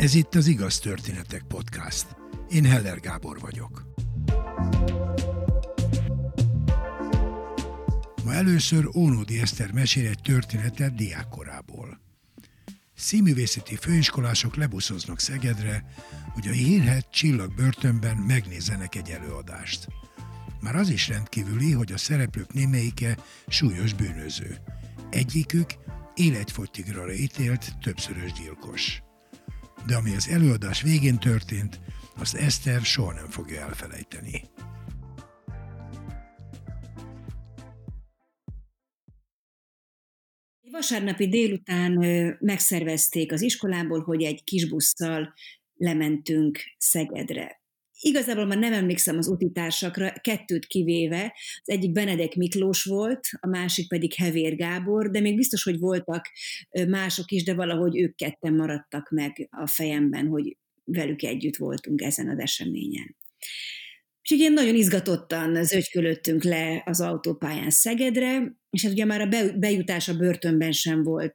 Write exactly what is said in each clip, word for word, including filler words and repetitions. Ez itt az Igaz Történetek Podcast. Én Heller Gábor vagyok. Ma először Ónodi Eszter mesél egy történetet diákkorából. Színművészeti főiskolások lebuszoznak Szegedre, hogy a hírhedt csillagbörtönben megnézzenek egy előadást. Már az is rendkívüli, hogy a szereplők némelyike súlyos bűnöző. Egyikük életfogytigra ítélt többszörös gyilkos. De ami az előadás végén történt, azt Eszter soha nem fogja elfelejteni. Vasárnapi délután megszervezték az iskolából, hogy egy kis busszal lementünk Szegedre. Igazából már nem emlékszem az utitársakra, kettőt kivéve, az egyik Benedek Miklós volt, a másik pedig Hevér Gábor, de még biztos, hogy voltak mások is, de valahogy ők ketten maradtak meg a fejemben, hogy velük együtt voltunk ezen az eseményen. És ugye nagyon izgatottan zögykölöttünk le az autópályán Szegedre, és hát ugye már a bejutás a börtönben sem volt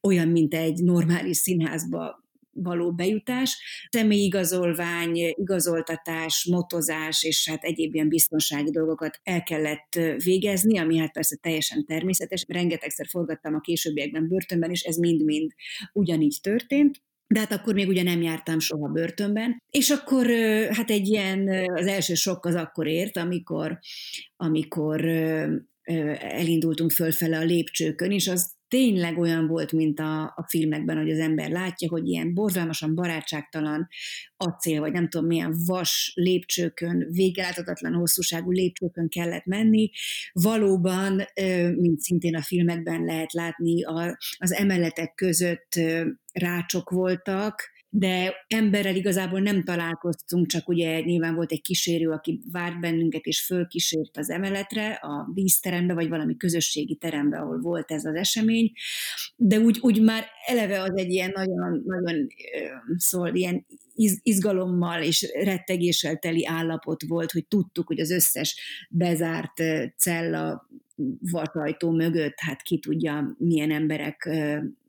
olyan, mint egy normális színházba való bejutás. Személyigazolvány, igazoltatás, motozás és hát egyéb ilyen biztonsági dolgokat el kellett végezni, ami hát persze teljesen természetes. Rengetegszer forgattam a későbbiekben börtönben, és ez mind-mind ugyanígy történt. De hát akkor még ugye nem jártam soha börtönben, és akkor hát egy ilyen, az első sokk az akkor ért, amikor, amikor elindultunk fölfele a lépcsőkön, és az tényleg olyan volt, mint a, a filmekben, hogy az ember látja, hogy ilyen borzalmasan barátságtalan acél, vagy nem tudom milyen vas lépcsőkön, végeláthatatlan hosszúságú lépcsőkön kellett menni. Valóban, mint szintén a filmekben lehet látni, a, az emeletek között rácsok voltak, de emberrel igazából nem találkoztunk, csak ugye nyilván volt egy kísérő, aki várt bennünket és fölkísért az emeletre, a díszterembe, vagy valami közösségi terembe, ahol volt ez az esemény, de úgy, úgy már eleve az egy ilyen nagyon, nagyon szóval ilyen izgalommal és rettegéssel teli állapot volt, hogy tudtuk, hogy az összes bezárt cella vadajtó mögött, hát ki tudja, milyen emberek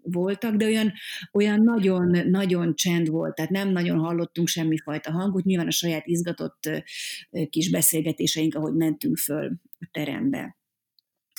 voltak, de olyan, olyan nagyon, nagyon csend volt, tehát nem nagyon hallottunk semmifajta hangot, nyilván a saját izgatott kis beszélgetéseink, ahogy mentünk föl a terembe.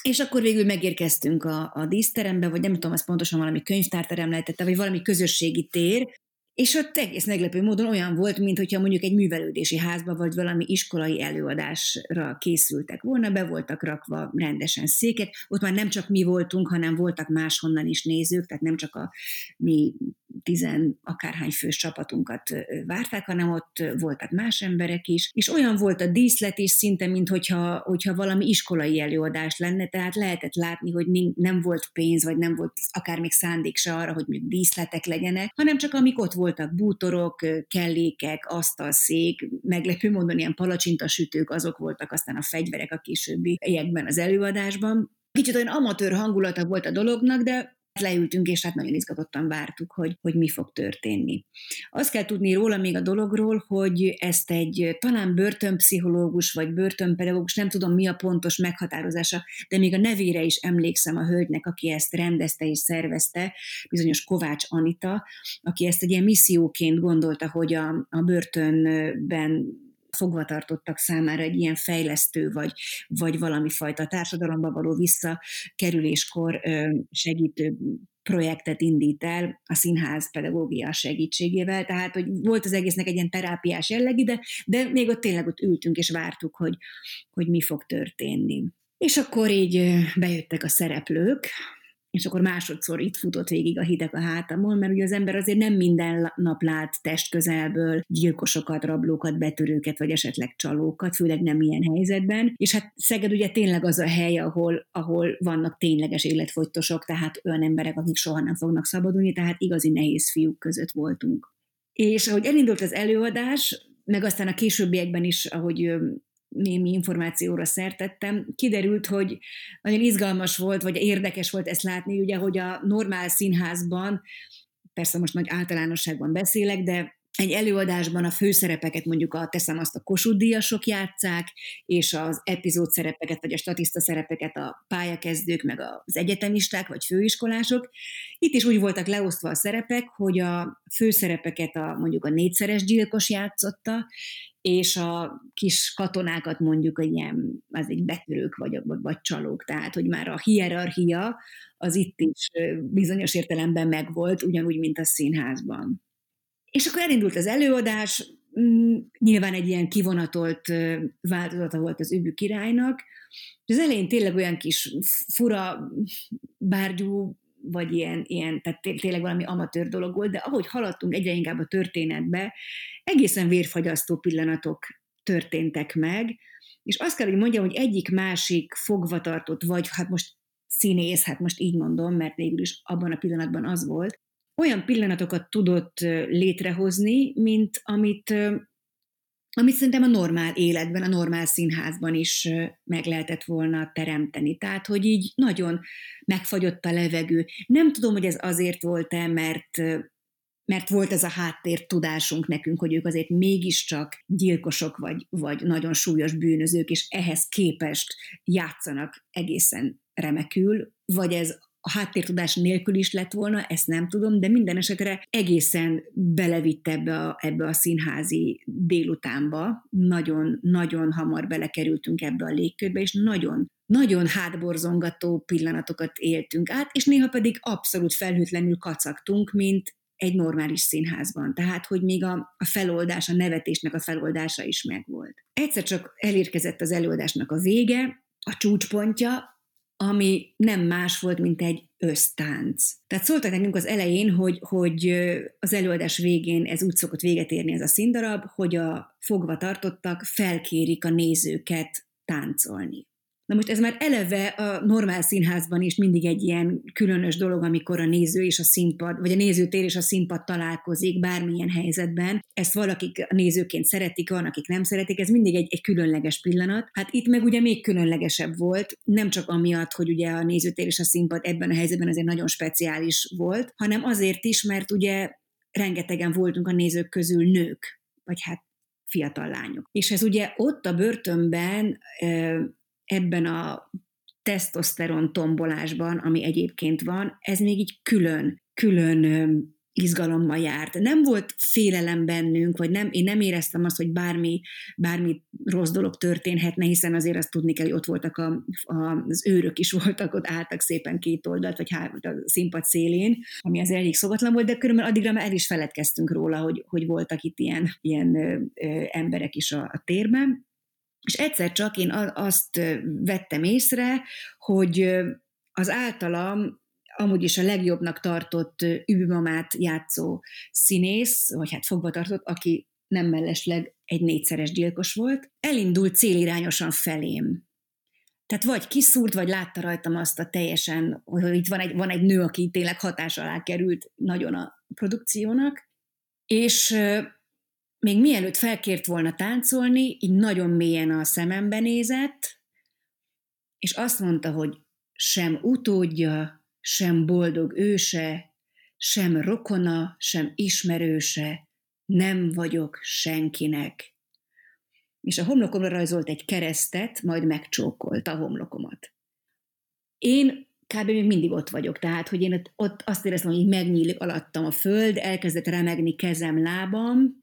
És akkor végül megérkeztünk a, a díszterembe, vagy nem tudom, az pontosan valami könyvtárterem lehetett, vagy valami közösségi tér, és ott egész meglepő módon olyan volt, mintha mondjuk egy művelődési házba vagy valami iskolai előadásra készültek volna, be voltak rakva rendesen székek, ott már nem csak mi voltunk, hanem voltak máshonnan is nézők, tehát nem csak a mi tizen akárhány fős csapatunkat várták, hanem ott voltak más emberek is, és olyan volt a díszlet is szinte, mintha hogyha valami iskolai előadás lenne, tehát lehetett látni, hogy nem volt pénz, vagy nem volt akár még szándék se arra, hogy még díszletek legyenek, hanem csak amik ott voltak, bútorok, kellékek, asztalszék, meglepő módon ilyen palacsintasütők, azok voltak aztán a fegyverek a későbbiekben az előadásban. Kicsit olyan amatőr hangulata volt a dolognak, de leültünk, és hát nagyon izgatottan vártuk, hogy, hogy mi fog történni. Azt kell tudni róla még a dologról, hogy ezt egy talán börtönpszichológus vagy börtönpedagógus, nem tudom mi a pontos meghatározása, de még a nevére is emlékszem a hölgynek, aki ezt rendezte és szervezte, bizonyos Kovács Anita, aki ezt egy ilyen misszióként gondolta, hogy a, a börtönben fogvatartottak számára egy ilyen fejlesztő, vagy, vagy valami fajta társadalomba való visszakerüléskor segítő projektet indít el a színház pedagógia segítségével, tehát hogy volt az egésznek egy ilyen terápiás jellegű, de, de még ott tényleg ott ültünk és vártuk, hogy, hogy mi fog történni. És akkor így bejöttek a szereplők, és akkor másodszor itt futott végig a hideg a hátamon, mert ugye az ember azért nem minden nap lát testközelből gyilkosokat, rablókat, betörőket, vagy esetleg csalókat, főleg nem ilyen helyzetben. És hát Szeged ugye tényleg az a hely, ahol, ahol vannak tényleges életfogytosok, tehát olyan emberek, akik soha nem fognak szabadulni, tehát igazi nehéz fiúk között voltunk. És ahogy elindult az előadás, meg aztán a későbbiekben is, ahogy némi információra szertettem, kiderült, hogy nagyon izgalmas volt, vagy érdekes volt ezt látni, ugye, hogy a normál színházban, persze most nagy általánosságban beszélek, de egy előadásban a főszerepeket, mondjuk a, teszem azt, a Kossuth-díjasok játsszák, és az epizód szerepeket, vagy a statiszta szerepeket a pályakezdők, meg az egyetemisták, vagy főiskolások. Itt is úgy voltak leosztva a szerepek, hogy a főszerepeket a, mondjuk a négyszeres gyilkos játszotta, és a kis katonákat mondjuk, hogy ilyen, az egy betörők vagy, vagy, vagy csalók, tehát hogy már a hierarchia az itt is bizonyos értelemben megvolt, ugyanúgy, mint a színházban. És akkor elindult az előadás, nyilván egy ilyen kivonatolt változata volt az Übű királynak, és az elején tényleg olyan kis fura bárgyú, vagy ilyen, ilyen, tehát tényleg valami amatőr dolog volt, de ahogy haladtunk egyre inkább a történetbe, egészen vérfagyasztó pillanatok történtek meg, és azt kell, hogy mondjam, hogy egyik-másik fogvatartott, vagy hát most színész, hát most így mondom, mert végül is abban a pillanatban az volt, olyan pillanatokat tudott létrehozni, mint amit, amit szerintem a normál életben, a normál színházban is meg lehetett volna teremteni. Tehát, hogy így nagyon megfagyott a levegő. Nem tudom, hogy ez azért volt-e, mert, mert volt ez a háttértudásunk nekünk, hogy ők azért mégiscsak gyilkosok vagy, vagy nagyon súlyos bűnözők, és ehhez képest játszanak egészen remekül, vagy ez a háttértudás nélkül is lett volna, ezt nem tudom, de minden esetre egészen belevitt ebbe a, ebbe a színházi délutánba. Nagyon, nagyon hamar belekerültünk ebbe a légkörbe, és nagyon, nagyon hátborzongató pillanatokat éltünk át, és néha pedig abszolút felhőtlenül kacagtunk, mint egy normális színházban. Tehát, hogy még a, a feloldás, a nevetésnek a feloldása is megvolt. Egyszer csak elérkezett az előadásnak a vége, a csúcspontja, ami nem más volt, mint egy össztánc. Tehát szóltak nekünk az elején, hogy, hogy az előadás végén ez úgy szokott véget érni ez a színdarab, hogy a fogvatartottak felkérik a nézőket táncolni. Na most ez már eleve a normál színházban is mindig egy ilyen különös dolog, amikor a néző és a színpad, vagy a nézőtér és a színpad találkozik bármilyen helyzetben. Ezt valakik a nézőként szeretik, van, akik nem szeretik, ez mindig egy, egy különleges pillanat. Hát itt meg ugye még különlegesebb volt, nem csak amiatt, hogy ugye a nézőtér és a színpad ebben a helyzetben azért nagyon speciális volt, hanem azért is, mert ugye rengetegen voltunk a nézők közül nők, vagy hát fiatal lányok. És ez ugye ott a börtönben, ebben a tesztoszteron tombolásban, ami egyébként van, ez még így külön, külön izgalommal járt. Nem volt félelem bennünk, vagy nem, én nem éreztem azt, hogy bármi, bármi rossz dolog történhetne, hiszen azért azt tudni kell, hogy ott voltak a, a, az őrök is voltak, ott álltak szépen két oldalt, vagy há, a színpad szélén, ami azért elég szokatlan volt, de körülbelül addigra már el is feledkeztünk róla, hogy, hogy voltak itt ilyen, ilyen ö, ö, emberek is a, a térben. És egyszer csak én azt vettem észre, hogy az általam amúgy is a legjobbnak tartott übümamát játszó színész, vagy hát fogva tartott, aki nem mellesleg egy négyszeres gyilkos volt, elindult célirányosan felém. Tehát vagy kiszúrt, vagy látta rajtam azt a teljesen, hogy itt van egy, van egy nő, aki tényleg hatás alá került nagyon a produkciónak, és... Még mielőtt felkért volna táncolni, így nagyon mélyen a szemembe nézett, és azt mondta, hogy sem utódja, sem boldog őse, sem rokona, sem ismerőse, nem vagyok senkinek. És a homlokomra rajzolt egy keresztet, majd megcsókolta a homlokomat. Én kb. Még mindig ott vagyok, tehát, hogy én ott, ott azt éreztem, hogy megnyílik alattam a föld, elkezdett remegni kezem, lábam.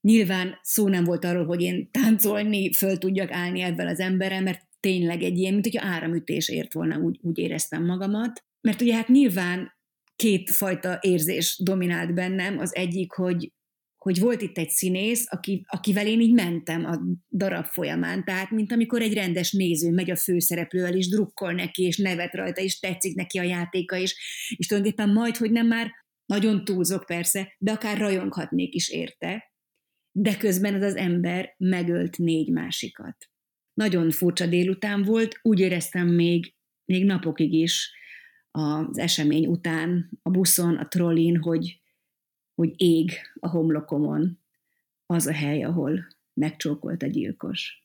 Nyilván szó nem volt arról, hogy én táncolni föl tudjak állni ebben az emberrel, mert tényleg egy ilyen, mint hogyha áramütés ért volna, úgy, úgy éreztem magamat. Mert ugye hát nyilván kétfajta érzés dominált bennem, az egyik, hogy, hogy volt itt egy színész, aki, akivel én így mentem a darab folyamán, tehát mint amikor egy rendes néző megy a főszereplővel, és drukkol neki, és nevet rajta, és tetszik neki a játéka, és, és tulajdonképpen majd, hogy nem már nagyon túlzok persze, de akár rajonghatnék is érte. De közben az az ember megölt négy másikat. Nagyon furcsa délután volt, úgy éreztem még, még napokig is az esemény után, a buszon, a trollin, hogy, hogy ég a homlokomon az a hely, ahol megcsókolt a gyilkos.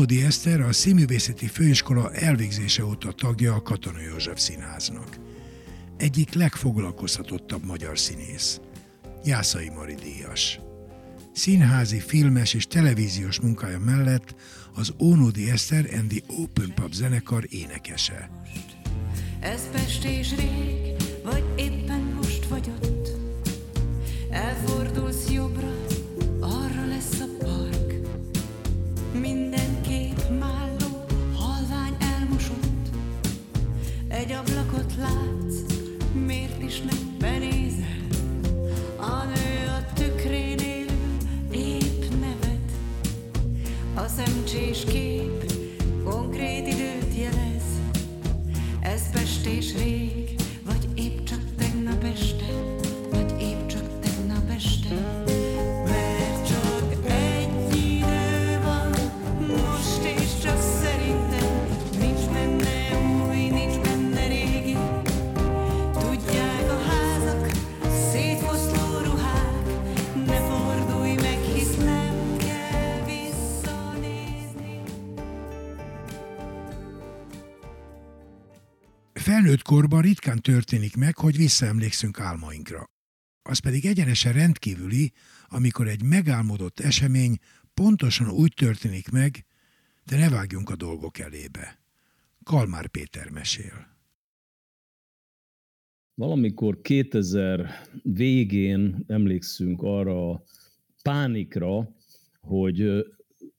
Ónodi Eszter a Színművészeti Főiskola elvégzése óta tagja a Katona József Színháznak. Egyik legfoglalkoztatottabb magyar színész. Jászai Mari díjas. Színházi, filmes és televíziós munkája mellett az Ónodi Eszter and the Open Pap Zenekar énekese. Ez Pest és rég, vagy éppen most vagy ott. Elfordulsz jobbra, arra lesz a park. Minden kép málló, halvány elmosott. Egy ablakot látsz, miért is nem benézel? A nő a tükrénél épp nevet. A szemcsés kép konkrét időt jelez. Ez Pest és rég, vagy épp csak tegnap este, vagy épp csak tegnap este. Felnőtt korban ritkán történik meg, hogy visszaemlékszünk álmainkra. Az pedig egyenesen rendkívüli, amikor egy megálmodott esemény pontosan úgy történik meg, de ne vágjunk a dolgok elébe. Kalmár Péter mesél. Valamikor kétezer végén emlékszünk arra a pánikra, hogy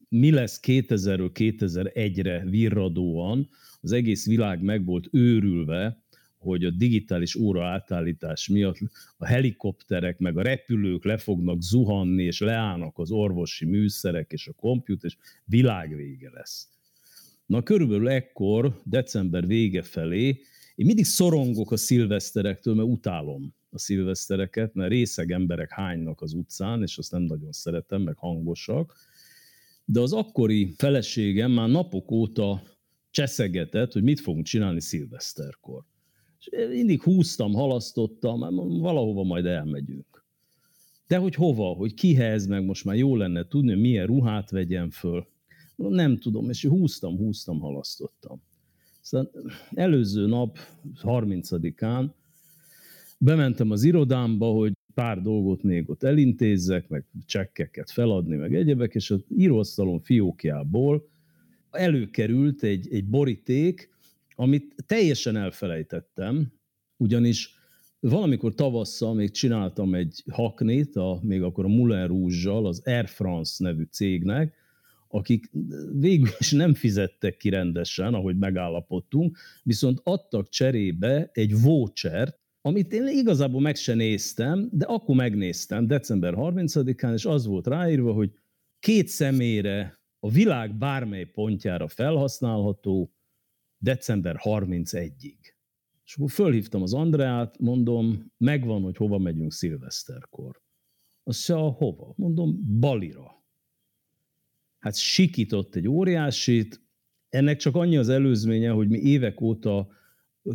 mi lesz kétezerről kétezer-egyre virradóan. Az egész világ meg volt őrülve, hogy a digitális óra átállítás miatt a helikopterek meg a repülők le fognak zuhanni, és leállnak az orvosi műszerek és a kompjúter, és világvége lesz. Na körülbelül ekkor, december vége felé, én mindig szorongok a szilveszterektől, mert utálom a szilvesztereket, mert részeg emberek hánynak az utcán, és azt nem nagyon szeretem, meg hangosak. De az akkori feleségem már napok óta cseszegetett, hogy mit fogunk csinálni szilveszterkor. És mindig húztam, halasztottam, valahova majd elmegyünk. De hogy hova, hogy kihez, meg most már jó lenne tudni, hogy milyen ruhát vegyem föl. Nem tudom, és húztam, húztam, halasztottam. Aztán előző nap, harmincadikán bementem az irodámba, hogy pár dolgot még ott elintézzek, meg csekkeket feladni, meg egyebek, és az íróasztalon fiókjából előkerült egy, egy boríték, amit teljesen elfelejtettem, ugyanis valamikor tavasszal még csináltam egy haknit, a, még akkor a Moulin Rouge-zal, az Air France nevű cégnek, akik végül is nem fizettek ki rendesen, ahogy megállapodtunk, viszont adtak cserébe egy vouchert, amit én igazából meg se néztem, de akkor megnéztem december harmincadikán, és az volt ráírva, hogy két személyre a világ bármely pontjára felhasználható december harmincegyedikéig. És akkor fölhívtam az Andreát, mondom, megvan, hogy hova megyünk szilveszterkor. Azt se a hova? Mondom, Balira. Hát sikított egy óriásit, ennek csak annyi az előzménye, hogy mi évek óta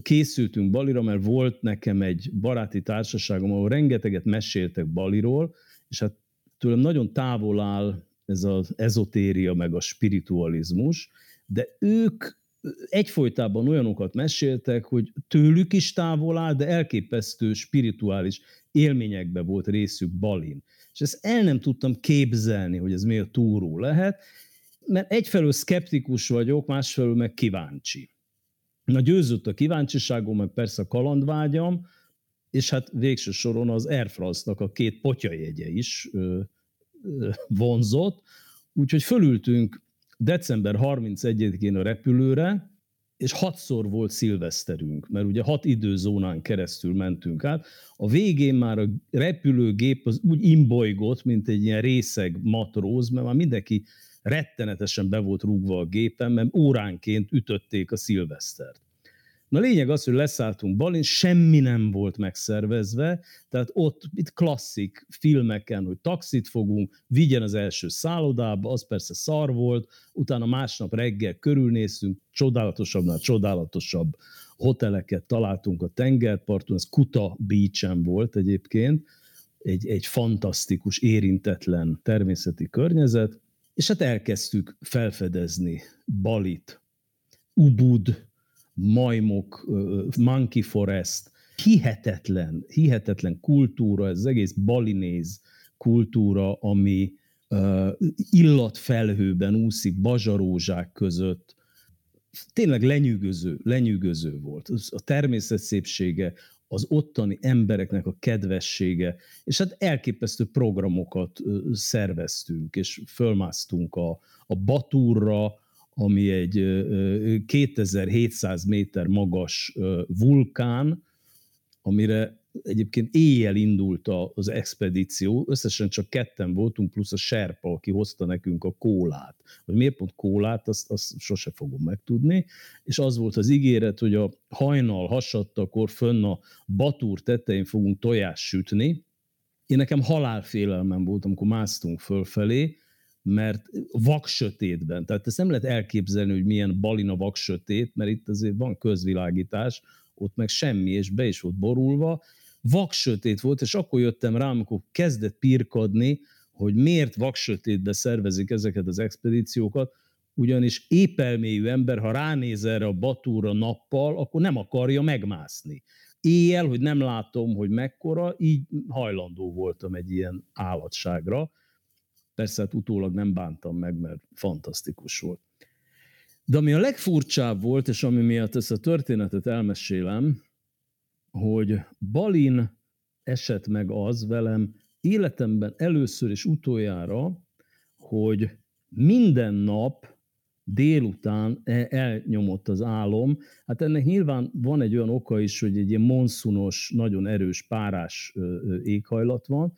készültünk Balira, mert volt nekem egy baráti társaságom, ahol rengeteget meséltek Baliról, és hát tőlem nagyon távol áll ez az ezotéria meg a spiritualizmus, de ők egyfolytában olyanokat meséltek, hogy tőlük is távol áll, de elképesztő spirituális élményekbe volt részük Balin. És ezt el nem tudtam képzelni, hogy ez milyen túró lehet, mert egyfelől szkeptikus vagyok, másfelől meg kíváncsi. Na győzött a kíváncsiságom, meg persze a kalandvágyam, és hát végső soron az Air France-nak a két potyajegye is vonzott, úgyhogy fölültünk december harmincegyedikén a repülőre, és hatszor volt szilveszterünk, mert ugye hat időzónán keresztül mentünk át. A végén már a repülőgép az úgy imbolygott, mint egy ilyen részeg matróz, mert már mindenki rettenetesen be volt rúgva a gépen, mert óránként ütötték a szilvesztert. Na lényeg az, hogy leszálltunk Balin, semmi nem volt megszervezve, tehát ott itt klasszik filmeken, hogy taxit fogunk, vigyen az első szállodába, az persze szar volt, utána másnap reggel körülnéztünk, csodálatosabbnál csodálatosabb hoteleket találtunk a tengerparton, ez Kuta Beach-en volt egyébként, egy, egy fantasztikus, érintetlen természeti környezet, És hát elkezdtük felfedezni Balit, Ubud, majmok, Monkey Forest, hihetetlen, hihetetlen kultúra, ez az egész balinéz kultúra, ami uh, illatfelhőben úszik, bazsarózsák között. Tényleg lenyűgöző, lenyűgöző volt. A természet szépsége, az ottani embereknek a kedvessége, és hát elképesztő programokat szerveztünk, és fölmásztunk a, a Baturra, ami egy kétezer-hétszáz méter magas vulkán, amire egyébként éjjel indult az expedíció, összesen csak ketten voltunk, plusz a serpa, aki hozta nekünk a kólát. Hogy miért pont kólát, azt, azt sose fogom megtudni. És az volt az ígéret, hogy a hajnal hasadtakor fönn a Batur tetején fogunk tojást sütni. Én nekem halálfélelmem volt, amikor másztunk fölfelé, mert vaksötétben, tehát ezt nem lehet elképzelni, hogy milyen balina vaksötét, mert itt azért van közvilágítás, ott meg semmi, és be is volt borulva. Vaksötét volt, és akkor jöttem rá, amikor kezdett pirkadni, hogy miért vaksötétbe szervezik ezeket az expedíciókat, ugyanis épelmélyű ember, ha ránéz erre a Baturra nappal, akkor nem akarja megmászni. Éjjel, hogy nem látom, hogy mekkora, így hajlandó voltam egy ilyen állatságra. Persze hát utólag nem bántam meg, mert fantasztikus volt. De ami a legfurcsább volt, és ami miatt ezt a történetet elmesélem, hogy Balin esett meg az velem életemben először és utoljára, hogy minden nap délután elnyomott az álom. Hát ennek nyilván van egy olyan oka is, hogy egy ilyen monszunos, nagyon erős, párás éghajlat van,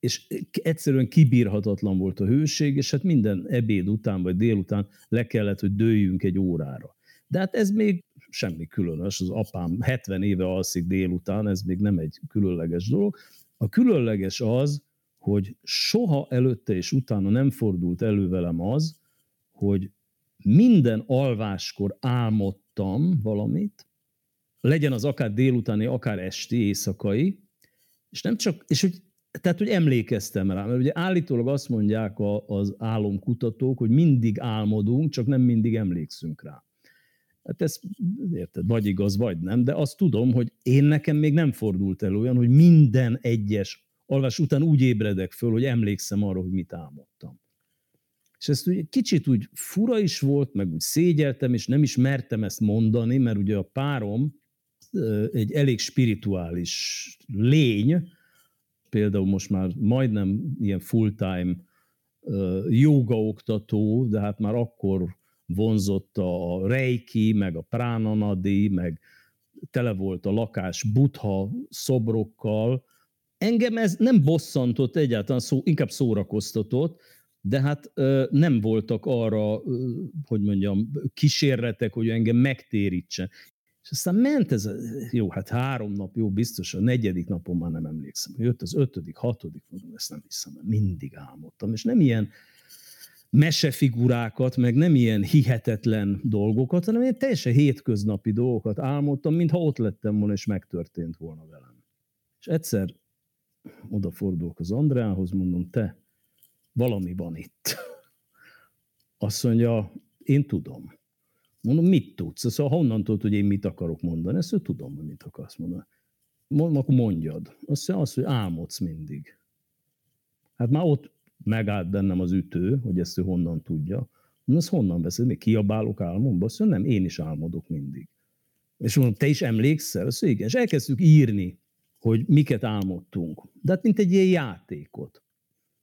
és egyszerűen kibírhatatlan volt a hőség, és hát minden ebéd után vagy délután le kellett, hogy dőljünk egy órára. De hát ez még semmi különös, az apám hetven éve alszik délután, ez még nem egy különleges dolog. A különleges az, hogy soha előtte és utána nem fordult elő velem az, hogy minden alváskor álmodtam valamit, legyen az akár délutáni, akár esti, éjszakai, és nem csak, és hogy Tehát, hogy emlékeztem rá, mert ugye állítólag azt mondják az álomkutatók, hogy mindig álmodunk, csak nem mindig emlékszünk rá. Hát ez, érted, vagy igaz, vagy nem, de azt tudom, hogy én nekem még nem fordult el olyan, hogy minden egyes alvás után úgy ébredek föl, hogy emlékszem arra, hogy mit álmodtam. És ezt ugye kicsit úgy fura is volt, meg úgy szégyeltem, és nem is mertem ezt mondani, mert ugye a párom egy elég spirituális lény, például most már majdnem ilyen full-time jógaoktató, de hát már akkor vonzott a reiki, meg a pránanadi, meg tele volt a lakás buddha szobrokkal. Engem ez nem bosszantott egyáltalán, szó, inkább szórakoztatott, de hát nem voltak arra, hogy mondjam, kísérletek, hogy engem megtérítsen. És aztán ment ez, a, jó, hát három nap, jó, biztos, a negyedik napon már nem emlékszem. Jött az ötödik, hatodik, ezt nem hiszem, mindig álmodtam. És nem ilyen mesefigurákat, meg nem ilyen hihetetlen dolgokat, hanem én teljesen hétköznapi dolgokat álmodtam, mintha ott lettem volna, és megtörtént volna velem. És egyszer odafordulok az Andrához, mondom, te, valami van itt. Azt mondja, én tudom. Mondom, mit tudsz? Szóval honnan tudod, hogy én mit akarok mondani? Ezt hogy tudom, hogy mit akarsz mondani. Mondom, akkor mondjad. Azt mondja, azt, hogy álmodsz mindig. Hát már ott megállt bennem az ütő, hogy ezt ő honnan tudja. Mondom, ezt honnan veszed? Még kiabálok álmomba? Azt mondja, nem, én is álmodok mindig. És mondom, te is emlékszel? Azt mondja, igen. És elkezdtük írni, hogy miket álmodtunk. De hát mint egy ilyen játékot.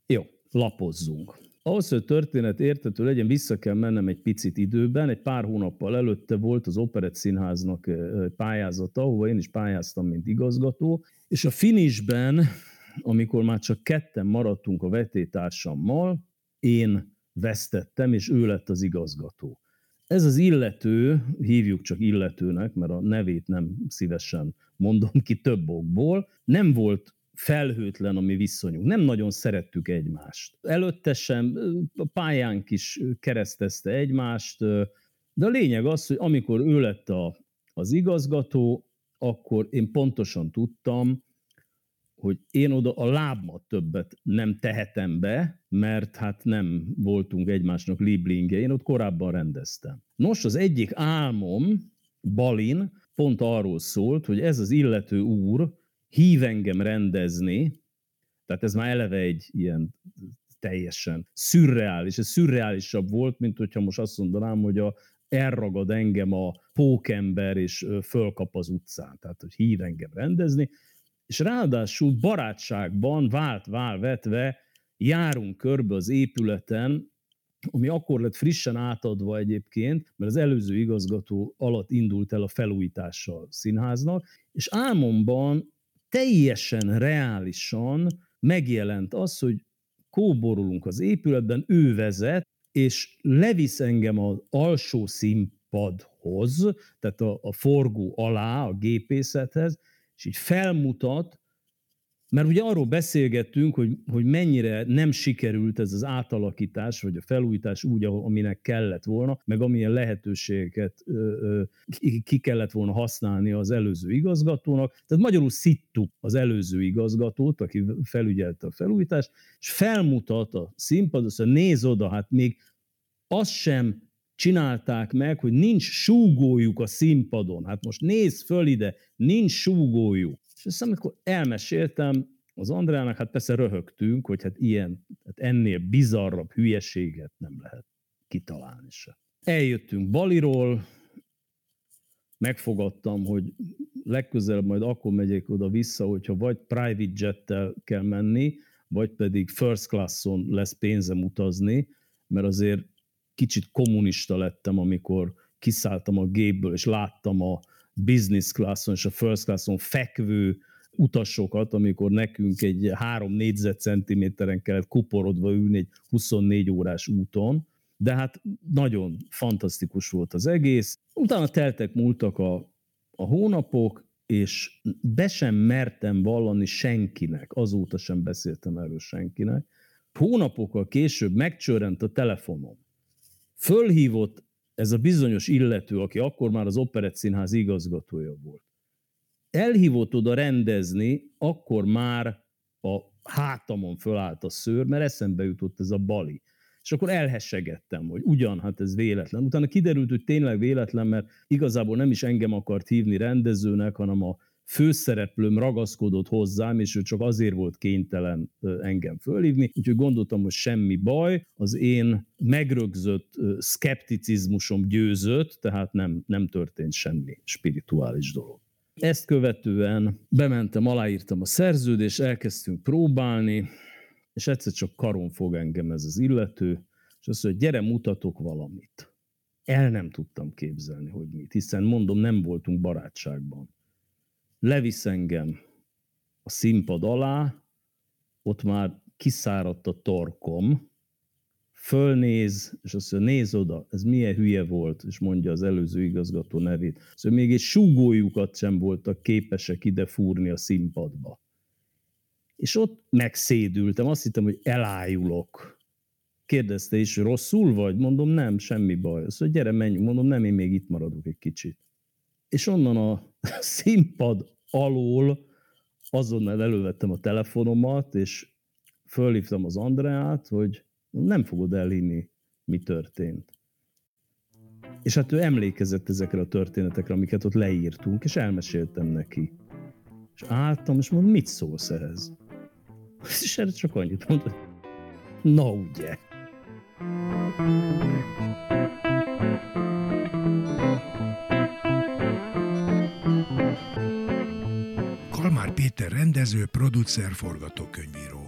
Jó, lapozzunk. Ahhoz, hogy a történet értető legyen, vissza kell mennem egy picit időben. Egy pár hónappal előtte volt az Operettszínháznak pályázata, ahova én is pályáztam, mint igazgató. És a finishben, amikor már csak ketten maradtunk a vetélytársammal, én vesztettem, és ő lett az igazgató. Ez az illető, hívjuk csak illetőnek, mert a nevét nem szívesen mondom ki több okból, nem volt felhőtlen a mi viszonyunk. Nem nagyon szerettük egymást. Előtte sem, a pályánk is keresztezte egymást, de a lényeg az, hogy amikor ő lett a, az igazgató, akkor én pontosan tudtam, hogy én oda a lábmat többet nem tehetem be, mert hát nem voltunk egymásnak liblingje, én ott korábban rendeztem. Nos, az egyik álmom Balin pont arról szólt, hogy ez az illető úr hív engem rendezni, tehát ez már eleve egy ilyen teljesen szürreális, ez szürreálisabb volt, mint hogyha most azt mondanám, hogy a, elragad engem a pókember, és fölkap az utcán, tehát hogy hív engem rendezni, és ráadásul barátságban vált-vál vetve járunk körbe az épületen, ami akkor lett frissen átadva egyébként, mert az előző igazgató alatt indult el a felújítással színháznak, és álmomban teljesen reálisan megjelent az, hogy kóborulunk az épületben, ő vezet, és levisz engem az alsó színpadhoz, tehát a, a forgó alá, a gépészethez, és így felmutat, mert ugye arról beszélgettünk, hogy, hogy mennyire nem sikerült ez az átalakítás, vagy a felújítás úgy, aminek kellett volna, meg amilyen lehetőségeket ö, ö, ki kellett volna használni az előző igazgatónak. Tehát magyarul szittuk az előző igazgatót, aki felügyelte a felújítást, és felmutat a színpad, azt mondja, nézz oda, hát még azt sem csinálták meg, hogy nincs súgójuk a színpadon. Hát most nézz föl ide, nincs súgójuk. És ezt, amikor elmeséltem az Andrának, hát persze röhögtünk, hogy hát ilyen, hát ennél bizarrabb hülyeséget nem lehet kitalálni se. Eljöttünk Baliról, megfogadtam, hogy legközelebb majd akkor megyek oda-vissza, hogyha vagy private jettel kell menni, vagy pedig first classon lesz pénzem utazni, mert azért kicsit kommunista lettem, amikor kiszálltam a gépből, és láttam a business classon és a first classon fekvő utasokat, amikor nekünk egy három négyzetcentiméteren kellett kuporodva ülni egy huszonnégy órás úton, de hát nagyon fantasztikus volt az egész. Utána teltek, múltak a, a hónapok, és be sem mertem vallani senkinek, azóta sem beszéltem erről senkinek. Hónapokkal később megcsörrent a telefonom. Fölhívott ez a bizonyos illető, aki akkor már az Operettszínház igazgatója volt. Elhívott oda rendezni, akkor már a hátamon fölállt a szőr, mert eszembe jutott ez a Bali. És akkor elhessegettem, hogy ugyan, hát ez véletlen. Utána kiderült, hogy tényleg véletlen, mert igazából nem is engem akart hívni rendezőnek, hanem a főszereplőm ragaszkodott hozzám, és ő csak azért volt kénytelen engem fölhívni, úgyhogy gondoltam, hogy semmi baj, az én megrögzött szkepticizmusom győzött, tehát nem, nem történt semmi spirituális dolog. Ezt követően bementem, aláírtam a szerződést, elkezdtünk próbálni, és egyszer csak karon fog engem ez az illető, és azt mondja, gyere, mutatok valamit. El nem tudtam képzelni, hogy mit, hiszen mondom, nem voltunk barátságban. Levisz engem a színpad alá, ott már kiszáradt a torkom, fölnéz, és azt mondja, nézz oda, ez milyen hülye volt, és mondja az előző igazgató nevét. Szóval még egy súgójukat sem voltak képesek ide fúrni a színpadba. És ott megszédültem, azt hittem, hogy elájulok. Kérdezte is, hogy rosszul vagy? Mondom, nem, semmi baj. Azt mondja, gyere, menjünk. Mondom, nem, én még itt maradok egy kicsit. És onnan a színpad alól azonnal elővettem a telefonomat, és fölhívtam az Andreát, hogy nem fogod elhinni, mi történt. És hát ő emlékezett ezekre a történetekre, amiket ott leírtunk, és elmeséltem neki. És álltam, és mondom, mit szólsz ehhez? És erre csak annyit mondtam, na ugye. Kalmár Péter rendező, producer, forgatókönyvíró.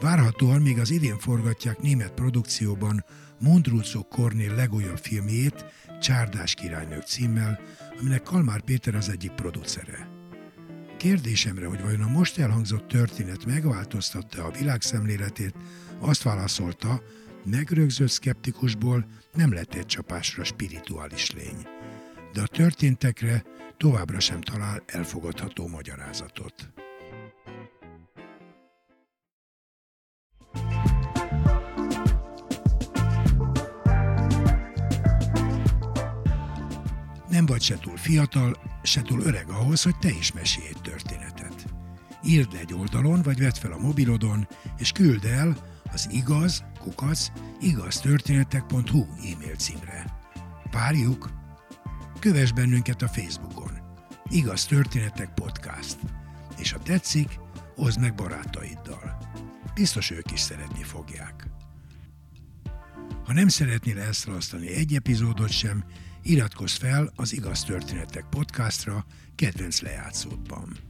Várhatóan még az idén forgatják német produkcióban Mundruczó Kornél legújabb filmjét, Csárdás királynő címmel, aminek Kalmár Péter az egyik producere. Kérdésemre, hogy vajon a most elhangzott történet megváltoztatta a világszemléletét, azt válaszolta, megrögzött szkeptikusból nem lett egy csapásra spirituális lény. De a történtekre továbbra sem talál elfogadható magyarázatot. Nem vagy se túl fiatal, se túl öreg ahhoz, hogy te is mesélj egy történetet. írd le egy oldalon, vagy vedd fel a mobilodon, és küld el az igaz, kukac, igaztörténetek pont hu e-mail címre. Várjuk! Kövess bennünket a Facebookon, Igaz Történetek Podcast, és ha tetszik, oszd meg barátaiddal. Biztos ők is szeretni fogják. Ha nem szeretnél elszalasztani egy epizódot sem, iratkozz fel az Igaz Történetek Podcastra kedvenc lejátszódban.